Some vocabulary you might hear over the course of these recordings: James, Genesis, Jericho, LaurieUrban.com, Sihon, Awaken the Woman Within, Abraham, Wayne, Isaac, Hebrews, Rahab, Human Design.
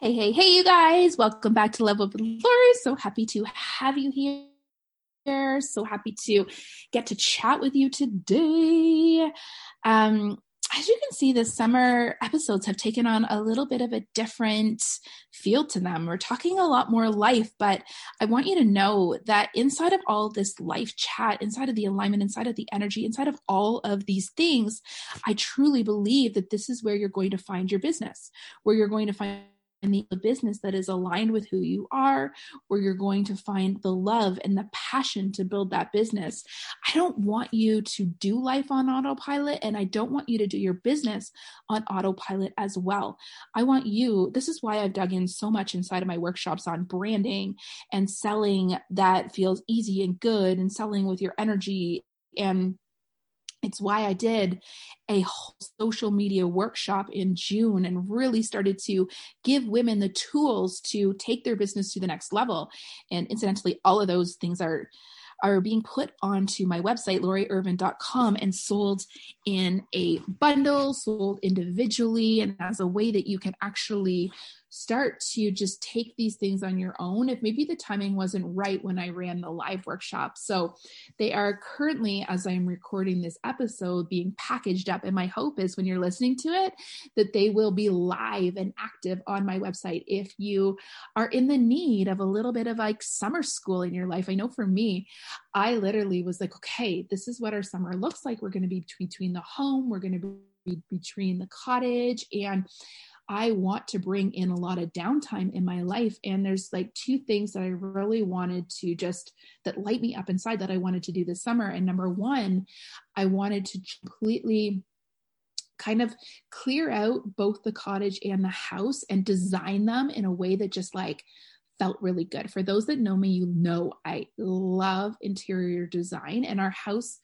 Hey, you guys. Welcome back to Level Up with Lori. So happy to have you here. So happy to get to chat with you today. As you can see, the summer episodes have taken on a little bit of a different feel to them. We're talking a lot more life, but I want you to know that inside of all this life chat, inside of the alignment, inside of the energy, inside of all of these things, I truly believe that this is where you're going to find your business, where you're going to find the business that is aligned with who you are, where you're going to find the love and the passion to build that business. I don't want you to do life on autopilot, and I don't want you to do your business on autopilot as well. I want you, this is why I've dug in so much inside of my workshops on branding and selling that feels easy and good and selling with your energy. And it's why I did a whole social media workshop in June and really started to give women the tools to take their business to the next level. And incidentally, all of those things are being put onto my website, LaurieUrban.com, and sold in a bundle, sold individually, and as a way that you can actually start to just take these things on your own if maybe the timing wasn't right when I ran the live workshop. So they are currently, as I'm recording this episode, being packaged up. And my hope is when you're listening to it, that they will be live and active on my website. If you are in the need of a little bit of like summer school in your life, I know for me, I literally was like, okay, this is what our summer looks like. We're going to be between the home, we're going to be between the cottage, and I want to bring in a lot of downtime in my life. And there's like two things that I really wanted to just, that light me up inside that I wanted to do this summer. And number one, I wanted to completely kind of clear out both the cottage and the house and design them in a way that just like felt really good. For those that know me, you know, I love interior design, and our house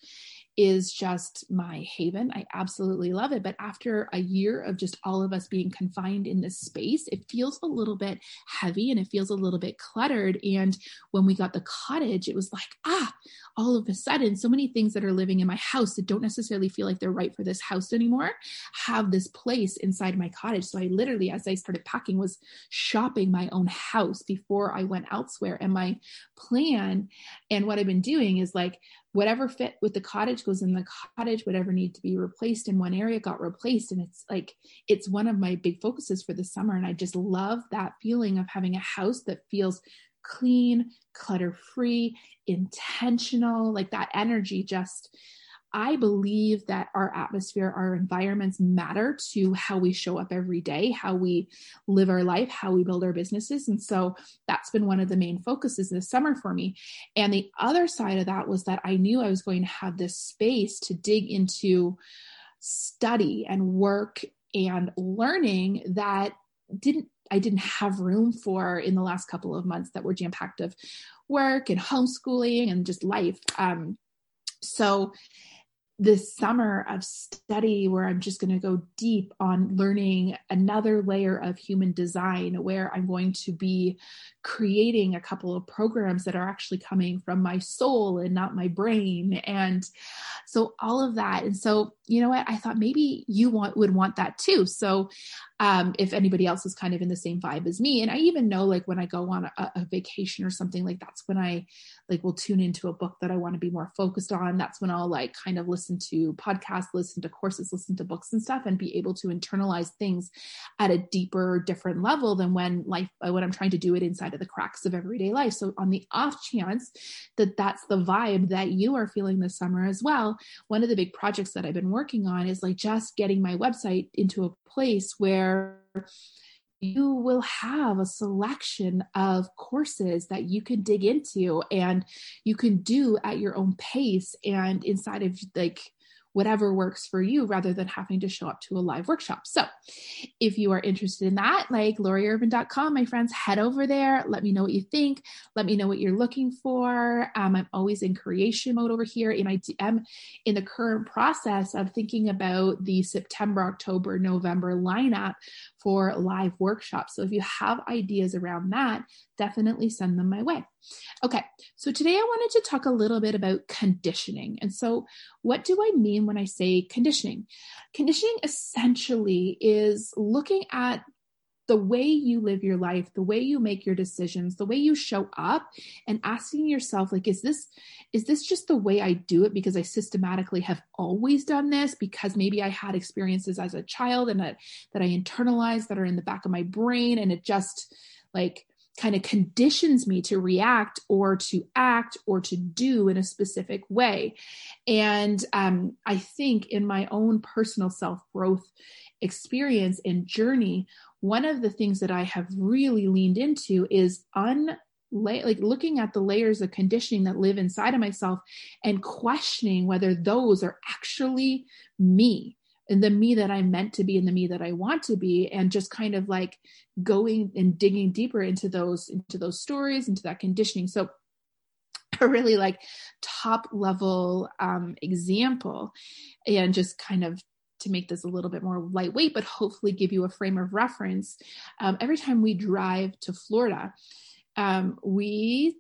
is just my haven. I absolutely love it. But after a year of just all of us being confined in this space, it feels a little bit heavy and it feels a little bit cluttered. And when we got the cottage, it was like, all of a sudden, so many things that are living in my house that don't necessarily feel like they're right for this house anymore have this place inside my cottage. So I literally, as I started packing, was shopping my own house before I went elsewhere. And my plan and what I've been doing is like, whatever fit with the cottage goes in the cottage, whatever needed to be replaced in one area got replaced. And it's like, it's one of my big focuses for the summer. And I just love that feeling of having a house that feels clean, clutter-free, intentional, like that energy just, I believe that our atmosphere, our environments matter to how we show up every day, how we live our life, how we build our businesses. And so that's been one of the main focuses this summer for me. And the other side of that was that I knew I was going to have this space to dig into study and work and learning that I didn't have room for in the last couple of months that were jam-packed of work and homeschooling and just life. So this summer of study where I'm just going to go deep on learning another layer of human design, where I'm going to be creating a couple of programs that are actually coming from my soul and not my brain. And so all of that. And so, you know what, I thought maybe you would want that too. So if anybody else is kind of in the same vibe as me, and I even know like when I go on a vacation or something, like that's when I like will tune into a book that I want to be more focused on. That's when I'll like kind of listen to podcasts, listen to courses, listen to books and stuff, and be able to internalize things at a deeper, different level than when I'm trying to do it inside of the cracks of everyday life. So on the off chance that that's the vibe that you are feeling this summer as well, one of the big projects that I've been working on is like just getting my website into a place where you will have a selection of courses that you can dig into and you can do at your own pace and inside of like whatever works for you rather than having to show up to a live workshop. So if you are interested in that, like LaurieUrban.com, my friends, head over there. Let me know what you think. Let me know what you're looking for. I'm always in creation mode over here. And I am in the current process of thinking about the September, October, November lineup for live workshops. So if you have ideas around that, definitely send them my way. Okay, so today I wanted to talk a little bit about conditioning. And so what do I mean when I say conditioning? Conditioning essentially is looking at the way you live your life, the way you make your decisions, the way you show up, and asking yourself, like, is this just the way I do it because I systematically have always done this, because maybe I had experiences as a child and that I internalized that are in the back of my brain, and it just like kind of conditions me to react or to act or to do in a specific way. And I think in my own personal self-growth experience and journey, one of the things that I have really leaned into is looking at the layers of conditioning that live inside of myself and questioning whether those are actually me, and the me that I'm meant to be and the me that I want to be, and just kind of like going and digging deeper into those stories, into that conditioning. So a really like top level example, and just kind of to make this a little bit more lightweight, but hopefully give you a frame of reference. Every time we drive to Florida, we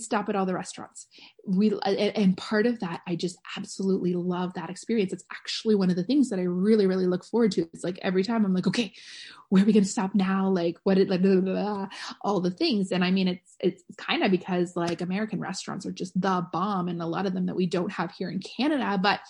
stop at all the restaurants. And part of that, I just absolutely love that experience. It's actually one of the things that I really, really look forward to. It's like every time I'm like, okay, where are we going to stop now? Like all the things. And I mean, it's kind of because like American restaurants are just the bomb, and a lot of them that we don't have here in Canada, but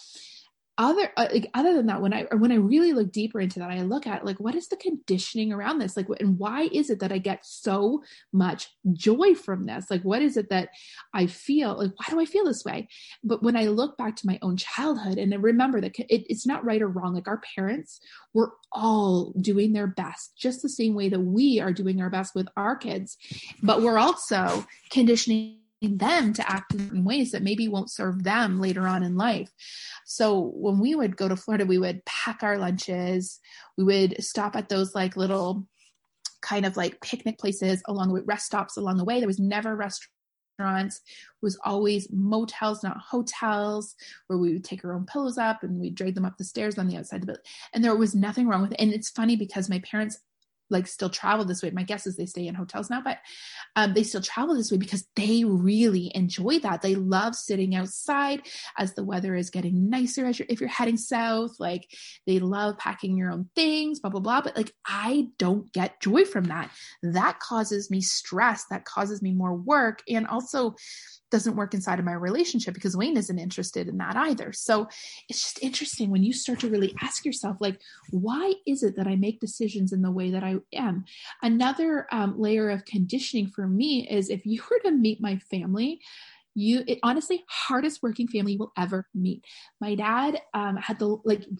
other than that, when I really look deeper into that, I look at like, what is the conditioning around this? Like, and why is it that I get so much joy from this? Like, what is it that I feel? Like, why do I feel this way? But when I look back to my own childhood, and I remember that it's not right or wrong. Like, our parents were all doing their best, just the same way that we are doing our best with our kids, but we're also conditioning them to act in ways that maybe won't serve them later on in life. So when we would go to Florida, we would pack our lunches. We would stop at those like little kind of like picnic places along the way, rest stops along the way. There was never restaurants. It was always motels, not hotels, where we would take our own pillows up and we drag them up the stairs on the outside of the building. And there was nothing wrong with it. And it's funny because my parents like still travel this way. My guess is they stay in hotels now, but they still travel this way because they really enjoy that. They love sitting outside as the weather is getting nicer if you're heading south. Like, they love packing your own things, blah, blah, blah. But like, I don't get joy from that. That causes me stress. That causes me more work. And also doesn't work inside of my relationship because Wayne isn't interested in that either. So it's just interesting when you start to really ask yourself, like, why is it that I make decisions in the way that I am? Another layer of conditioning for me is, if you were to meet my family, honestly, hardest working family you will ever meet. My dad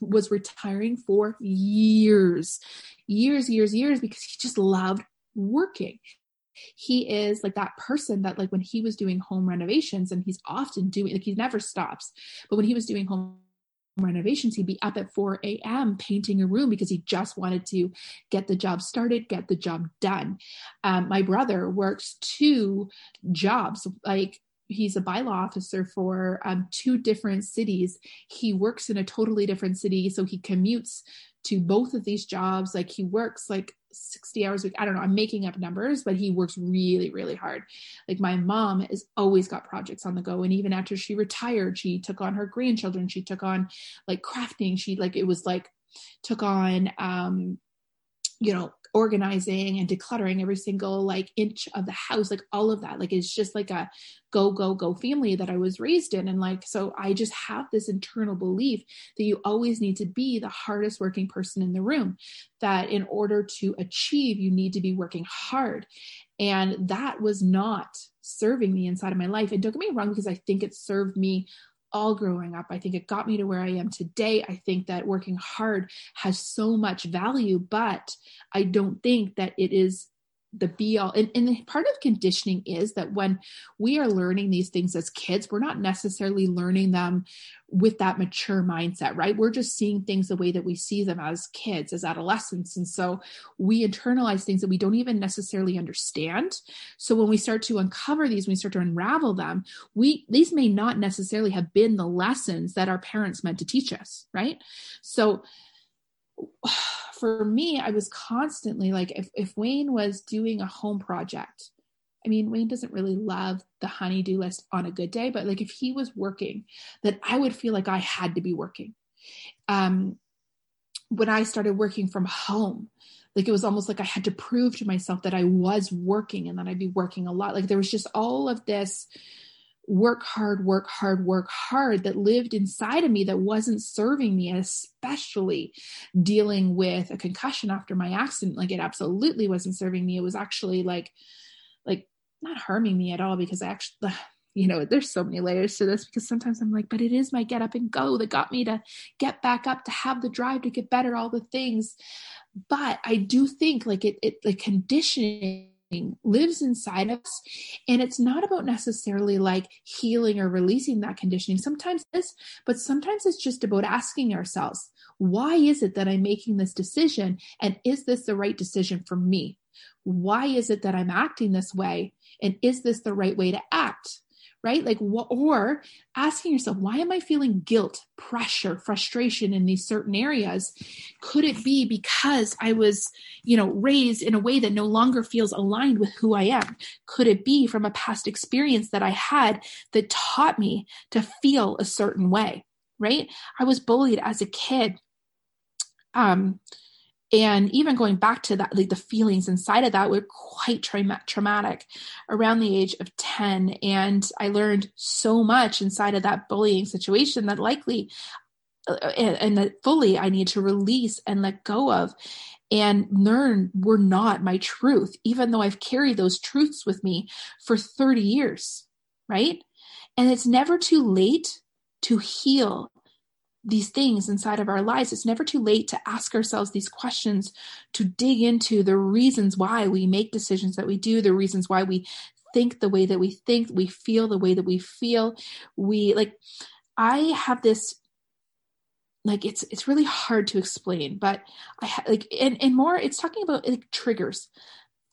was retiring for years, because he just loved working. He is like that person that, like, when he was doing home renovations, and he's often doing, like, he never stops, but when he was doing home renovations, he'd be up at 4 a.m. painting a room because he just wanted to get the job started, get the job done. My brother works 2 jobs. Like, he's a bylaw officer for 2 different cities. He works in a totally different city. So he commutes to both of these jobs. Like, he works like 60 hours a week. I don't know. I'm making up numbers, but he works really, really hard. Like, my mom has always got projects on the go. And even after she retired, she took on her grandchildren. She took on like crafting. She like, it was like, took on, organizing and decluttering every single like inch of the house, like all of that. Like, it's just like a go, go, go family that I was raised in. And like, so I just have this internal belief that you always need to be the hardest working person in the room, that in order to achieve, you need to be working hard. And that was not serving the inside of my life. And don't get me wrong, because I think it served me all growing up. I think it got me to where I am today. I think that working hard has so much value, but I don't think that it is the be all. And part of conditioning is that when we are learning these things as kids, we're not necessarily learning them with that mature mindset, right? We're just seeing things the way that we see them as kids, as adolescents. And so we internalize things that we don't even necessarily understand. So when we start to uncover these, when we start to unravel them, these may not necessarily have been the lessons that our parents meant to teach us, right? So for me, I was constantly like, if Wayne was doing a home project, I mean, Wayne doesn't really love the honey-do list on a good day, but like if he was working, that I would feel like I had to be working. When I started working from home, like it was almost like I had to prove to myself that I was working and that I'd be working a lot. Like there was just all of this work hard, work hard, work hard that lived inside of me that wasn't serving me, and especially dealing with a concussion after my accident. Like it absolutely wasn't serving me. It was actually like not harming me at all, because I actually, you know, there's so many layers to this, because sometimes I'm like, but it is my get up and go that got me to get back up, to have the drive, to get better, all the things. But I do think like it like conditioning lives inside of us. And it's not about necessarily like healing or releasing that conditioning. Sometimes it is, but sometimes it's just about asking ourselves, why is it that I'm making this decision? And is this the right decision for me? Why is it that I'm acting this way? And is this the right way to act? Right? Like, or asking yourself, why am I feeling guilt, pressure, frustration in these certain areas? Could it be because I was, you know, raised in a way that no longer feels aligned with who I am? Could it be from a past experience that I had that taught me to feel a certain way? Right? I was bullied as a kid. And even going back to that, like the feelings inside of that were quite traumatic around the age of 10. And I learned so much inside of that bullying situation that likely and that fully I need to release and let go of and learn were not my truth, even though I've carried those truths with me for 30 years, right? And it's never too late to heal these things inside of our lives. It's never too late to ask ourselves these questions, to dig into the reasons why we make decisions that we do, the reasons why we think the way that we think, we feel the way that we feel. I have this, like, it's really hard to explain, but it's talking about like triggers.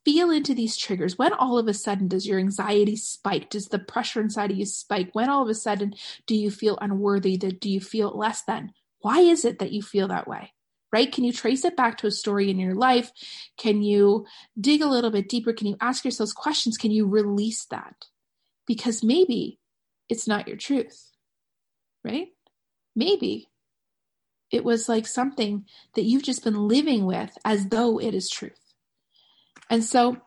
Feel into these triggers. When all of a sudden does your anxiety spike? Does the pressure inside of you spike? When all of a sudden do you feel unworthy? Do you feel less than? Why is it that you feel that way, right? Can you trace it back to a story in your life? Can you dig a little bit deeper? Can you ask yourselves questions? Can you release that? Because maybe it's not your truth, right? Maybe it was like something that you've just been living with as though it is truth. And so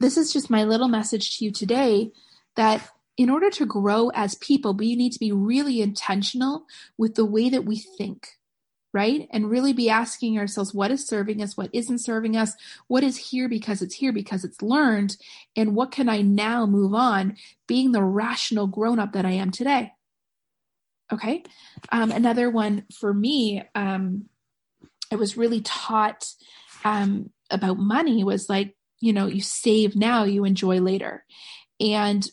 this is just my little message to you today, that in order to grow as people, we need to be really intentional with the way that we think, right? And really be asking ourselves, what is serving us? What isn't serving us? What is here because it's learned? And what can I now move on being the rational grown-up that I am today? Okay. Another one for me, I was really taught, about money was like, you know, you save now, you enjoy later. And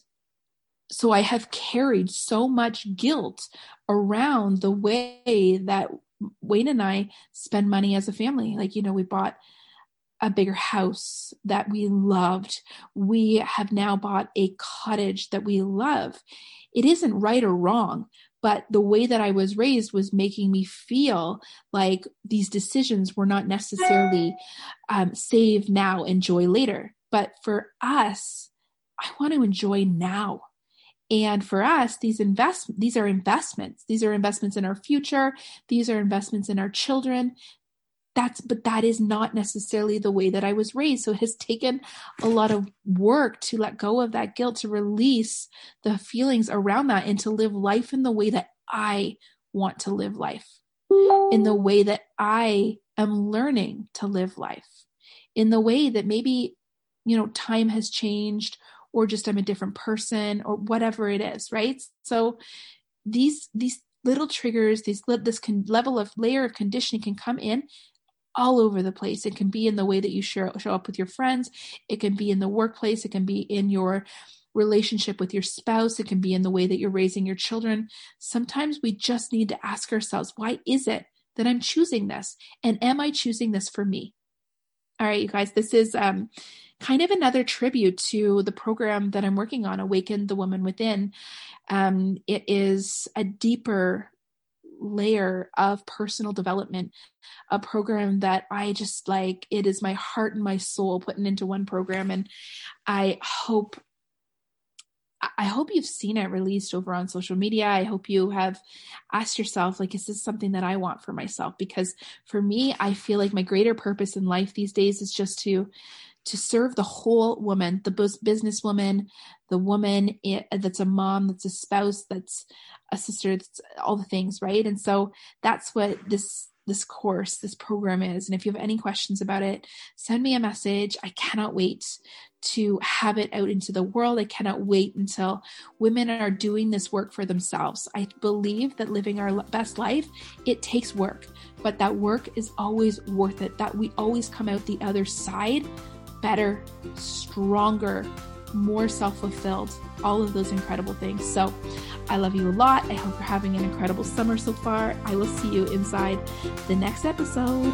so I have carried so much guilt around the way that Wayne and I spend money as a family. Like, you know, we bought a bigger house that we loved. We have now bought a cottage that we love. It isn't right or wrong, but the way that I was raised was making me feel like these decisions were not necessarily save now, enjoy later. But for us, I want to enjoy now. And for us, these are investments. These are investments in our future. These are investments in our children. But that is not necessarily the way that I was raised. So it has taken a lot of work to let go of that guilt, to release the feelings around that, and to live life in the way that I want to live life, in the way that I am learning to live life, in the way that maybe, you know, time has changed, or just I'm a different person, or whatever it is, right? So these little triggers, this level of layer of conditioning can come in all over the place. It can be in the way that you show up with your friends. It can be in the workplace. It can be in your relationship with your spouse. It can be in the way that you're raising your children. Sometimes we just need to ask ourselves, why is it that I'm choosing this? And am I choosing this for me? All right, you guys, this is kind of another tribute to the program that I'm working on, Awaken the Woman Within. It is a deeper layer of personal development, a program that I just like, it is my heart and my soul putting into one program. And I hope you've seen it released over on social media. I hope you have asked yourself, like, is this something that I want for myself? Because for me, I feel like my greater purpose in life these days is just to serve the whole woman, the businesswoman, the woman that's a mom, that's a spouse, that's a sister, that's all the things, right? And so that's what this course, this program is. And if you have any questions about it, send me a message. I cannot wait to have it out into the world. I cannot wait until women are doing this work for themselves. I believe that living our best life, it takes work, but that work is always worth it, that we always come out the other side better, stronger, more self-fulfilled, all of those incredible things. So I love you a lot. I hope you're having an incredible summer so far. I will see you inside the next episode.